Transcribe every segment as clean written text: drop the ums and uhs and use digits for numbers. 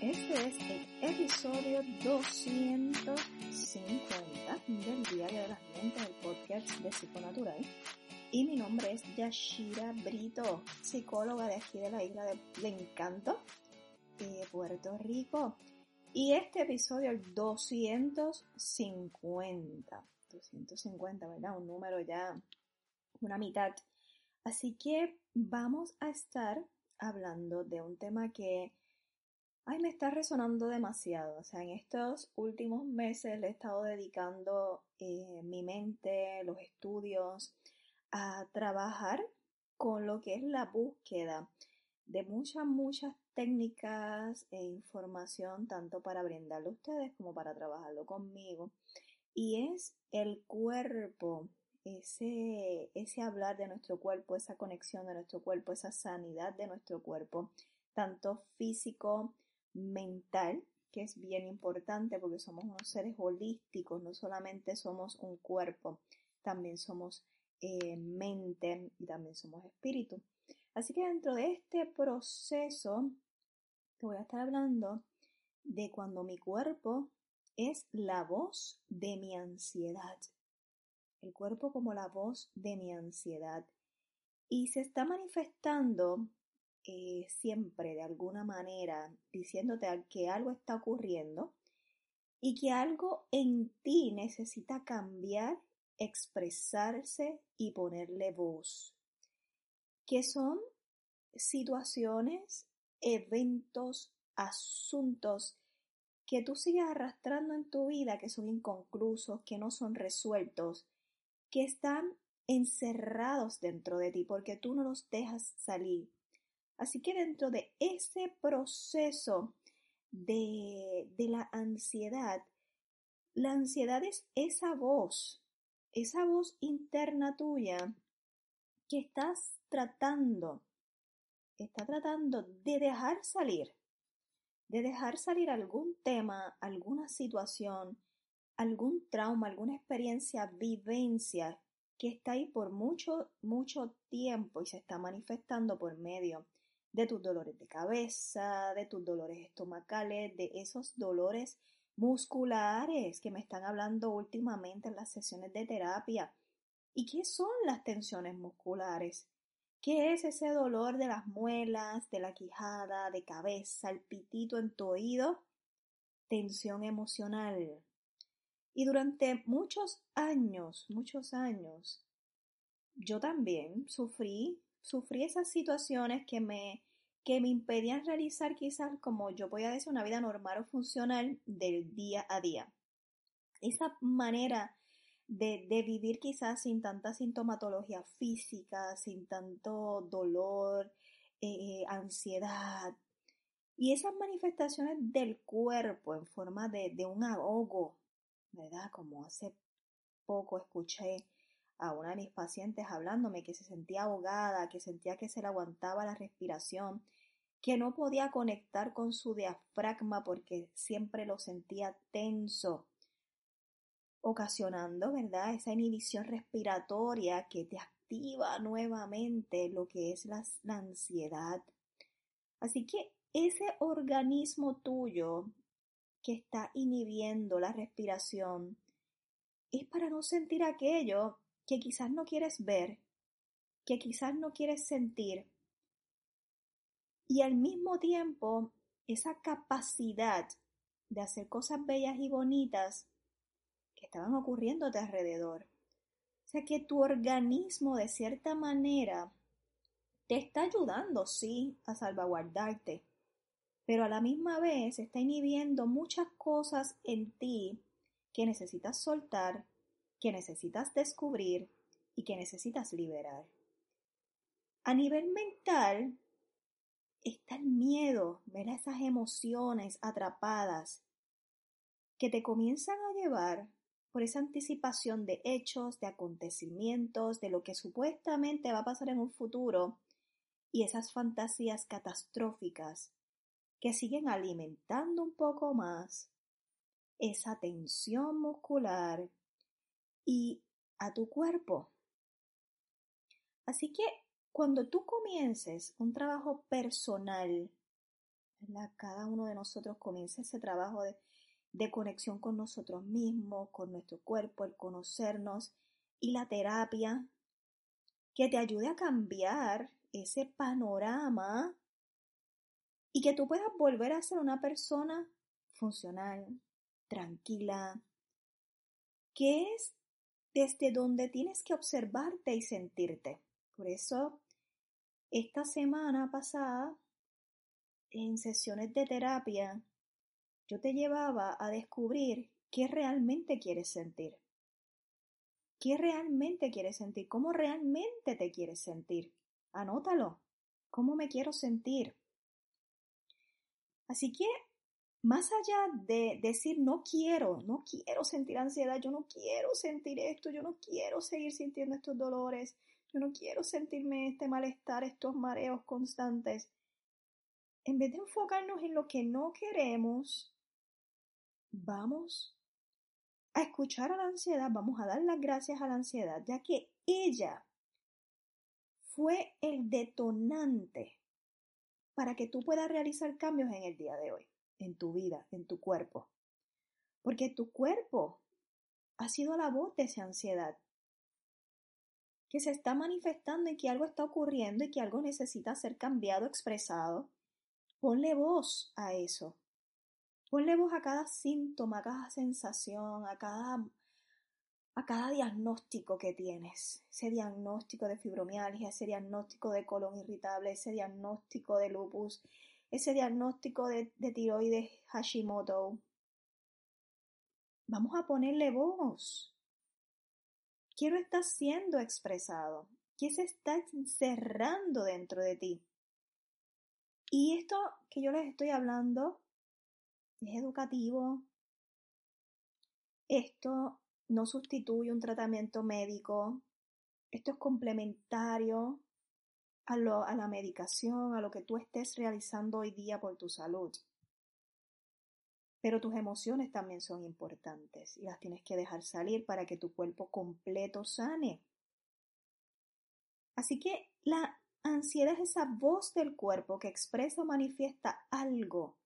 Este es el episodio 250 del Diario de las Mentes, del podcast de Psico Natural. Y mi nombre es Yashira Brito, psicóloga de aquí de la isla de Encanto, de Puerto Rico. Y este episodio, el 250, ¿verdad? Un número ya, una mitad. Así que vamos a estar hablando de un tema que me está resonando demasiado. O sea, en estos últimos meses le he estado dedicando mi mente, los estudios, a trabajar con lo que es la búsqueda de muchas técnicas e información, tanto para brindarlo a ustedes como para trabajarlo conmigo. Y es el cuerpo, ese hablar de nuestro cuerpo, esa conexión de nuestro cuerpo, esa sanidad de nuestro cuerpo, tanto físico, mental, que es bien importante porque somos unos seres holísticos, no solamente somos un cuerpo, también somos mente y también somos espíritu. Así que dentro de este proceso te voy a estar hablando de cuando mi cuerpo es la voz de mi ansiedad. El cuerpo como la voz de mi ansiedad. Y se está manifestando siempre de alguna manera, diciéndote que algo está ocurriendo y que algo en ti necesita cambiar, expresarse y ponerle voz, que son situaciones, eventos, asuntos que tú sigas arrastrando en tu vida, que son inconclusos, que no son resueltos, que están encerrados dentro de ti porque tú no los dejas salir. Así que dentro de ese proceso de la ansiedad es esa voz interna tuya que está tratando de dejar salir algún tema, alguna situación, algún trauma, alguna experiencia, vivencia que está ahí por mucho tiempo y se está manifestando por medio de tus dolores de cabeza, de tus dolores estomacales, de esos dolores musculares que me están hablando últimamente en las sesiones de terapia. ¿Y qué son las tensiones musculares? ¿Qué es ese dolor de las muelas, de la quijada, de cabeza, el pitito en tu oído? Tensión emocional. Y durante muchos años, yo también sufrí esas situaciones que me impedían realizar quizás, como yo podía decir, una vida normal o funcional del día a día. Esa manera de vivir quizás sin tanta sintomatología física, sin tanto dolor, ansiedad. Y esas manifestaciones del cuerpo en forma de un ahogo, ¿verdad? Como hace poco escuché a una de mis pacientes hablándome que se sentía ahogada, que sentía que se le aguantaba la respiración, que no podía conectar con su diafragma porque siempre lo sentía tenso, ocasionando, ¿verdad?, esa inhibición respiratoria que te activa nuevamente lo que es la ansiedad. Así que ese organismo tuyo que está inhibiendo la respiración es para no sentir aquello que quizás no quieres ver, que quizás no quieres sentir. Y al mismo tiempo, esa capacidad de hacer cosas bellas y bonitas que estaban ocurriendo a tu alrededor. O sea que tu organismo, de cierta manera, te está ayudando, sí, a salvaguardarte, pero a la misma vez está inhibiendo muchas cosas en ti que necesitas soltar, que necesitas descubrir y que necesitas liberar. A nivel mental está el miedo, ver esas emociones atrapadas que te comienzan a llevar por esa anticipación de hechos, de acontecimientos, de lo que supuestamente va a pasar en un futuro y esas fantasías catastróficas que siguen alimentando un poco más esa tensión muscular y a tu cuerpo. Así que cuando tú comiences un trabajo personal, ¿verdad? Cada uno de nosotros comienza ese trabajo de conexión con nosotros mismos, con nuestro cuerpo, el conocernos y la terapia que te ayude a cambiar ese panorama y que tú puedas volver a ser una persona funcional, tranquila, que es desde donde tienes que observarte y sentirte. Por eso, esta semana pasada, en sesiones de terapia, yo te llevaba a descubrir qué realmente quieres sentir. ¿Qué realmente quieres sentir? ¿Cómo realmente te quieres sentir? Anótalo. ¿Cómo me quiero sentir? Así que, más allá de decir no quiero sentir ansiedad, yo no quiero sentir esto, yo no quiero seguir sintiendo estos dolores, yo no quiero sentirme este malestar, estos mareos constantes. En vez de enfocarnos en lo que no queremos, vamos a escuchar a la ansiedad, vamos a dar las gracias a la ansiedad, ya que ella fue el detonante para que tú puedas realizar cambios en el día de hoy, en tu vida, en tu cuerpo. Porque tu cuerpo ha sido la voz de esa ansiedad que se está manifestando y que algo está ocurriendo y que algo necesita ser cambiado, expresado. Ponle voz a eso. Ponle voz a cada síntoma, a cada sensación, a cada diagnóstico que tienes. Ese diagnóstico de fibromialgia, ese diagnóstico de colon irritable, ese diagnóstico de lupus, ese diagnóstico de tiroides Hashimoto. Vamos a ponerle voz. ¿Qué no está siendo expresado? ¿Qué se está encerrando dentro de ti? Y esto que yo les estoy hablando es educativo. Esto no sustituye un tratamiento médico. Esto es complementario a la medicación, a lo que tú estés realizando hoy día por tu salud. Pero tus emociones también son importantes y las tienes que dejar salir para que tu cuerpo completo sane. Así que la ansiedad es esa voz del cuerpo que expresa o manifiesta algo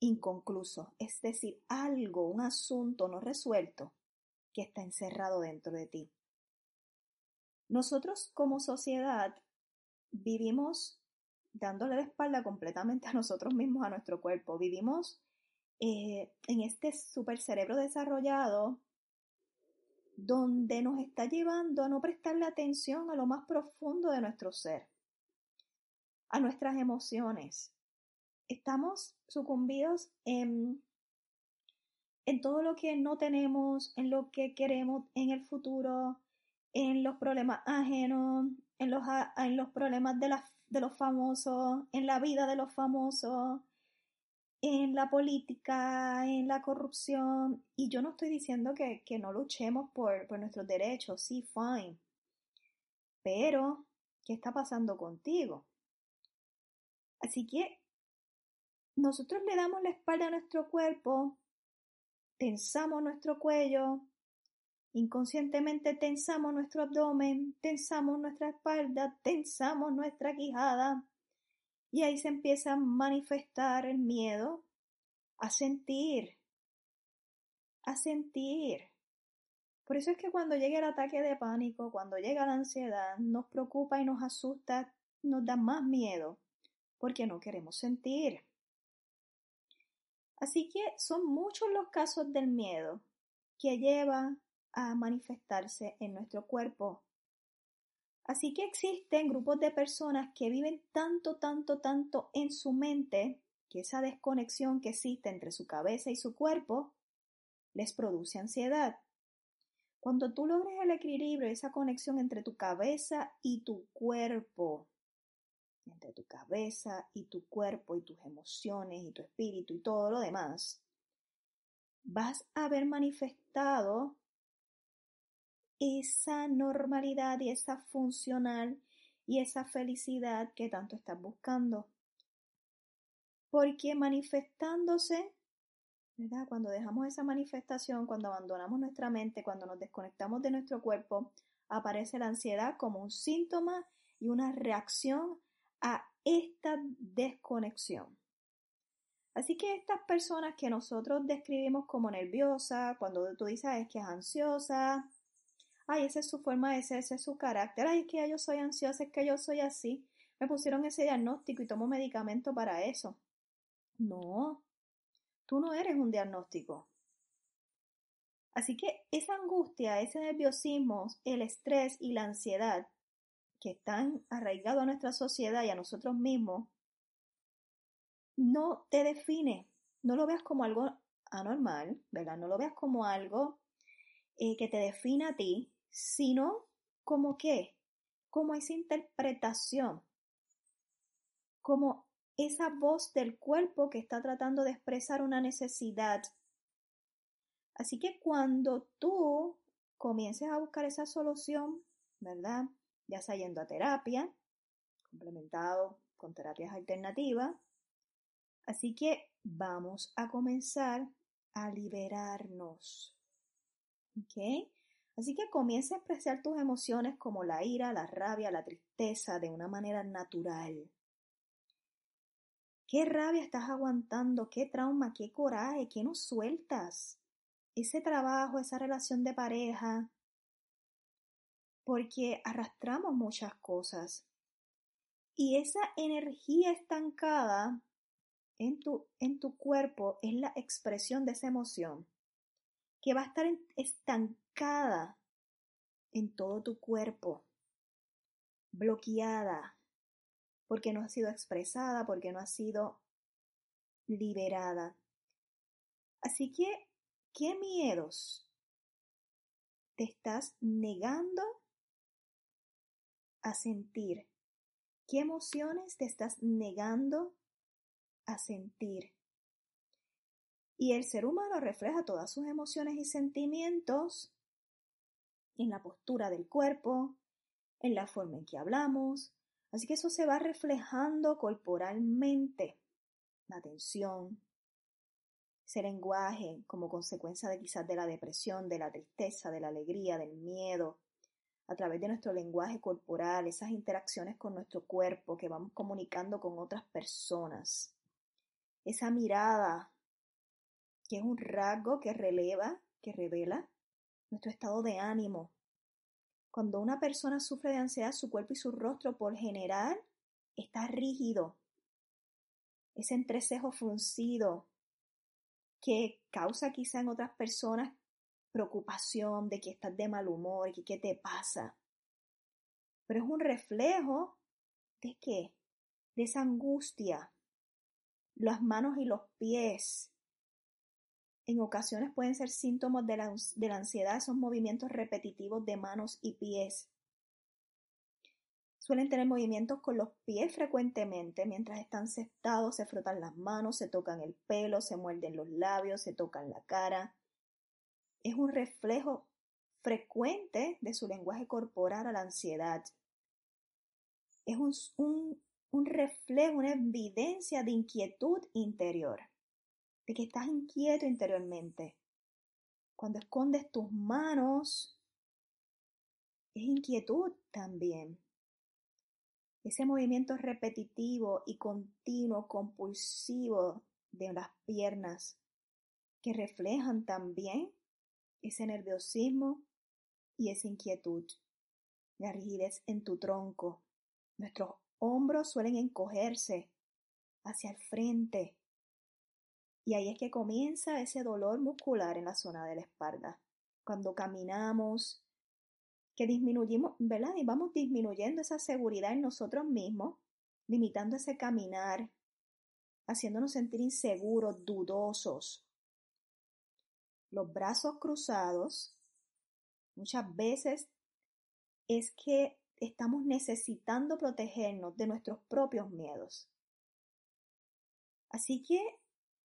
inconcluso, es decir, algo, un asunto no resuelto que está encerrado dentro de ti. Nosotros como sociedad vivimos dándole la espalda completamente a nosotros mismos, a nuestro cuerpo. Vivimos en este supercerebro desarrollado donde nos está llevando a no prestarle atención a lo más profundo de nuestro ser, a nuestras emociones. Estamos sucumbidos en todo lo que no tenemos, en lo que queremos en el futuro, en los problemas ajenos, en los problemas de los famosos, en la vida de los famosos, en la política, en la corrupción. Y yo no estoy diciendo que no luchemos por nuestros derechos, sí, fine. Pero, ¿qué está pasando contigo? Así que nosotros le damos la espalda a nuestro cuerpo, tensamos nuestro cuello, inconscientemente tensamos nuestro abdomen, tensamos nuestra espalda, tensamos nuestra quijada y ahí se empieza a manifestar el miedo a sentir. Por eso es que cuando llega el ataque de pánico, cuando llega la ansiedad, nos preocupa y nos asusta, nos da más miedo porque no queremos sentir. Así que son muchos los casos del miedo que lleva a manifestarse en nuestro cuerpo. Así que existen grupos de personas que viven tanto en su mente que esa desconexión que existe entre su cabeza y su cuerpo les produce ansiedad. Cuando tú logres el equilibrio, esa conexión entre tu cabeza y tu cuerpo, entre tu cabeza y tu cuerpo y tus emociones y tu espíritu y todo lo demás, vas a haber manifestado esa normalidad y esa funcional y esa felicidad que tanto estás buscando. Porque manifestándose, ¿verdad? Cuando dejamos esa manifestación, cuando abandonamos nuestra mente, cuando nos desconectamos de nuestro cuerpo, aparece la ansiedad como un síntoma y una reacción a esta desconexión. Así que estas personas que nosotros describimos como nerviosas, cuando tú dices es que es ansiosa, ay, esa es su forma de ser, ese es su carácter, ay, es que ya yo soy ansiosa, es que yo soy así, me pusieron ese diagnóstico y tomo medicamento para eso. No, tú no eres un diagnóstico. Así que esa angustia, ese nerviosismo, el estrés y la ansiedad que están arraigados a nuestra sociedad y a nosotros mismos, no te define, no lo veas como algo anormal, ¿verdad? No lo veas como algo que te defina a ti, sino como qué, como esa interpretación, como esa voz del cuerpo que está tratando de expresar una necesidad. Así que cuando tú comiences a buscar esa solución, ¿verdad? Ya sea yendo a terapia, complementado con terapias alternativas, así que vamos a comenzar a liberarnos, ¿ok? Así que comienza a expresar tus emociones como la ira, la rabia, la tristeza de una manera natural. ¿Qué rabia estás aguantando? ¿Qué trauma? ¿Qué coraje? ¿Qué no sueltas? Ese trabajo, esa relación de pareja, porque arrastramos muchas cosas. Y esa energía estancada en tu cuerpo es la expresión de esa emoción, que va a estar estancada en todo tu cuerpo, bloqueada, porque no ha sido expresada, porque no ha sido liberada. Así que, ¿qué miedos te estás negando a sentir? ¿Qué emociones te estás negando a sentir? Y el ser humano refleja todas sus emociones y sentimientos en la postura del cuerpo, en la forma en que hablamos. Así que eso se va reflejando corporalmente. La tensión, ese lenguaje como consecuencia de quizás de la depresión, de la tristeza, de la alegría, del miedo, a través de nuestro lenguaje corporal, esas interacciones con nuestro cuerpo que vamos comunicando con otras personas. Esa mirada, que es un rasgo que revela nuestro estado de ánimo. Cuando una persona sufre de ansiedad, su cuerpo y su rostro por general está rígido. Ese entrecejo fruncido que causa quizá en otras personas preocupación de que estás de mal humor, que qué te pasa. Pero es un reflejo de qué, de esa angustia. Las manos y los pies en ocasiones pueden ser síntomas de la ansiedad, esos movimientos repetitivos de manos y pies. Suelen tener movimientos con los pies frecuentemente, mientras están sentados, se frotan las manos, se tocan el pelo, se muerden los labios, se tocan la cara. Es un reflejo frecuente de su lenguaje corporal a la ansiedad. Es un reflejo, una evidencia de inquietud interior, de que estás inquieto interiormente. Cuando escondes tus manos, es inquietud también. Ese movimiento repetitivo y continuo, compulsivo de las piernas, que reflejan también ese nerviosismo y esa inquietud. La rigidez en tu tronco. Nuestros hombros suelen encogerse hacia el frente. Y ahí es que comienza ese dolor muscular en la zona de la espalda. Cuando caminamos, que disminuimos, ¿verdad? Y vamos disminuyendo esa seguridad en nosotros mismos, limitando ese caminar, haciéndonos sentir inseguros, dudosos. Los brazos cruzados, muchas veces es que estamos necesitando protegernos de nuestros propios miedos. Así que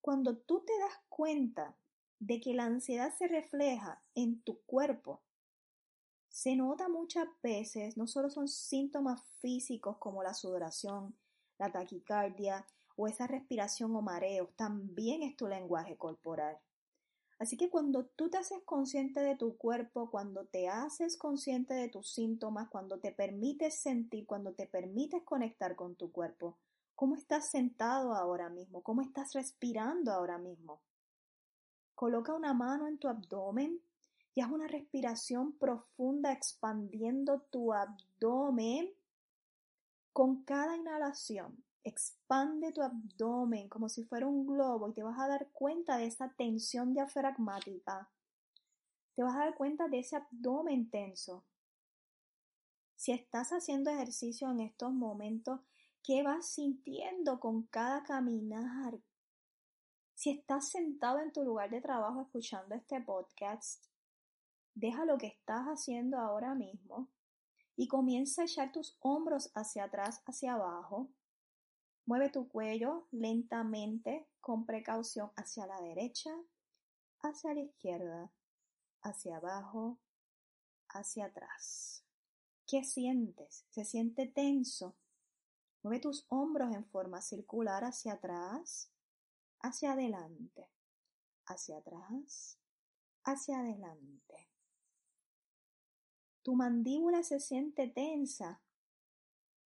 cuando tú te das cuenta de que la ansiedad se refleja en tu cuerpo, se nota muchas veces, no solo son síntomas físicos como la sudoración, la taquicardia o esa respiración o mareos, también es tu lenguaje corporal. Así que cuando tú te haces consciente de tu cuerpo, cuando te haces consciente de tus síntomas, cuando te permites sentir, cuando te permites conectar con tu cuerpo, ¿cómo estás sentado ahora mismo? ¿Cómo estás respirando ahora mismo? Coloca una mano en tu abdomen y haz una respiración profunda expandiendo tu abdomen. Con cada inhalación, expande tu abdomen como si fuera un globo y te vas a dar cuenta de esa tensión diafragmática. Te vas a dar cuenta de ese abdomen tenso. Si estás haciendo ejercicio en estos momentos, ¿qué vas sintiendo con cada caminar? Si estás sentado en tu lugar de trabajo escuchando este podcast, deja lo que estás haciendo ahora mismo y comienza a echar tus hombros hacia atrás, hacia abajo. Mueve tu cuello lentamente, con precaución, hacia la derecha, hacia la izquierda, hacia abajo, hacia atrás. ¿Qué sientes? ¿Se siente tenso? Mueve tus hombros en forma circular hacia atrás, hacia adelante, hacia atrás, hacia adelante. Tu mandíbula se siente tensa.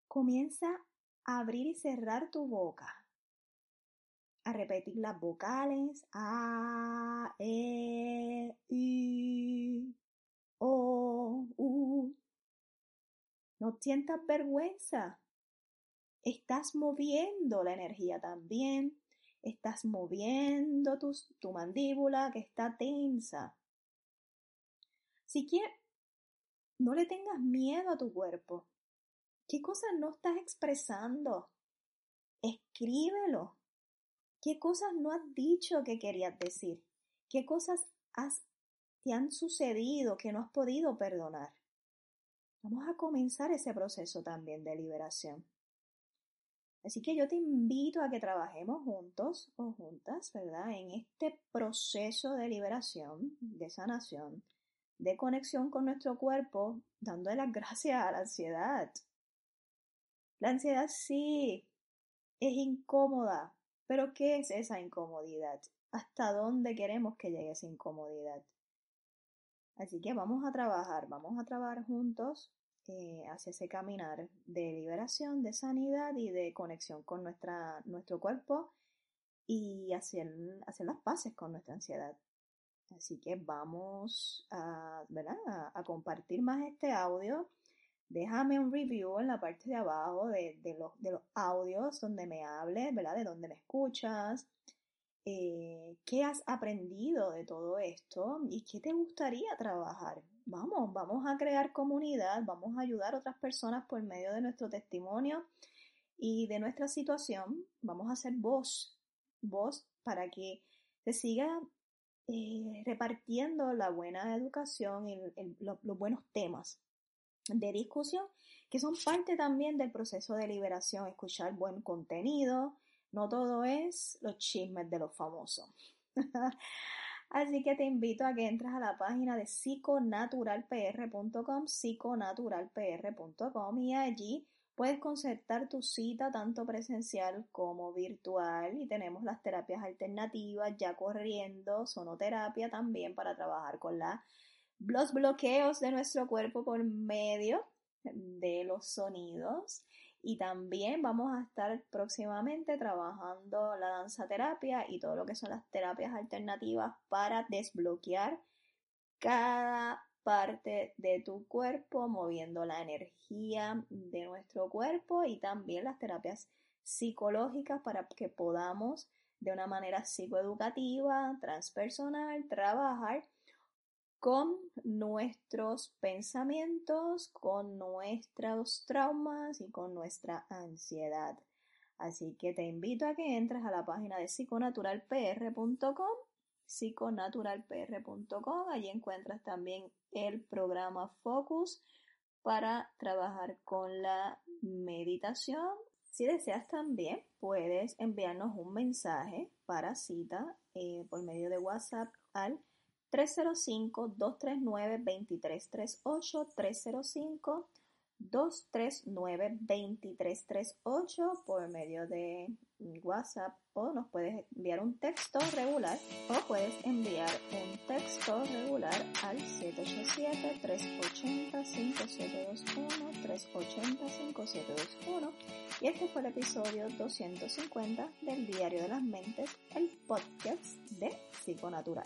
Comienza a abrir y cerrar tu boca. A repetir las vocales A, E, I, O, U. No sientas vergüenza. Estás moviendo la energía también. Estás moviendo tu mandíbula que está tensa. Si quieres, no le tengas miedo a tu cuerpo. ¿Qué cosas no estás expresando? Escríbelo. ¿Qué cosas no has dicho que querías decir? ¿Qué cosas te han sucedido que no has podido perdonar? Vamos a comenzar ese proceso también de liberación. Así que yo te invito a que trabajemos juntos o juntas, ¿verdad? En este proceso de liberación, de sanación, de conexión con nuestro cuerpo, dándole las gracias a la ansiedad. La ansiedad sí es incómoda, pero ¿qué es esa incomodidad? ¿Hasta dónde queremos que llegue esa incomodidad? Así que vamos a trabajar juntos hacia ese caminar de liberación, de sanidad y de conexión con nuestro cuerpo y hacer las paces con nuestra ansiedad. Así que vamos a compartir más este audio. Déjame un review en la parte de abajo de los audios donde me hables, ¿verdad? De donde me escuchas, qué has aprendido de todo esto y qué te gustaría trabajar. Vamos a crear comunidad, vamos a ayudar a otras personas por medio de nuestro testimonio y de nuestra situación. Vamos a hacer voz para que se siga repartiendo la buena educación y los buenos temas de discusión, que son parte también del proceso de liberación, escuchar buen contenido. No todo es los chismes de los famosos. Así que te invito a que entres a la página de psiconaturalpr.com, psiconaturalpr.com, y allí puedes concertar tu cita tanto presencial como virtual, y tenemos las terapias alternativas ya corriendo, sonoterapia también para trabajar con los bloqueos de nuestro cuerpo por medio de los sonidos. Y también vamos a estar próximamente trabajando la danza terapia y todo lo que son las terapias alternativas para desbloquear cada parte de tu cuerpo, moviendo la energía de nuestro cuerpo, y también las terapias psicológicas para que podamos de una manera psicoeducativa, transpersonal, trabajar con nuestros pensamientos, con nuestros traumas y con nuestra ansiedad. Así que te invito a que entres a la página de psiconaturalpr.com, psiconaturalpr.com. Allí encuentras también el programa Focus para trabajar con la meditación. Si deseas también, puedes enviarnos un mensaje para cita por medio de WhatsApp al 305-239-2338, 305-239-2338 por medio de WhatsApp, o nos puedes enviar un texto regular al 787-380-5721, 380-5721. Y este fue el episodio 250 del Diario de las Mentes, el podcast de Psico Natural.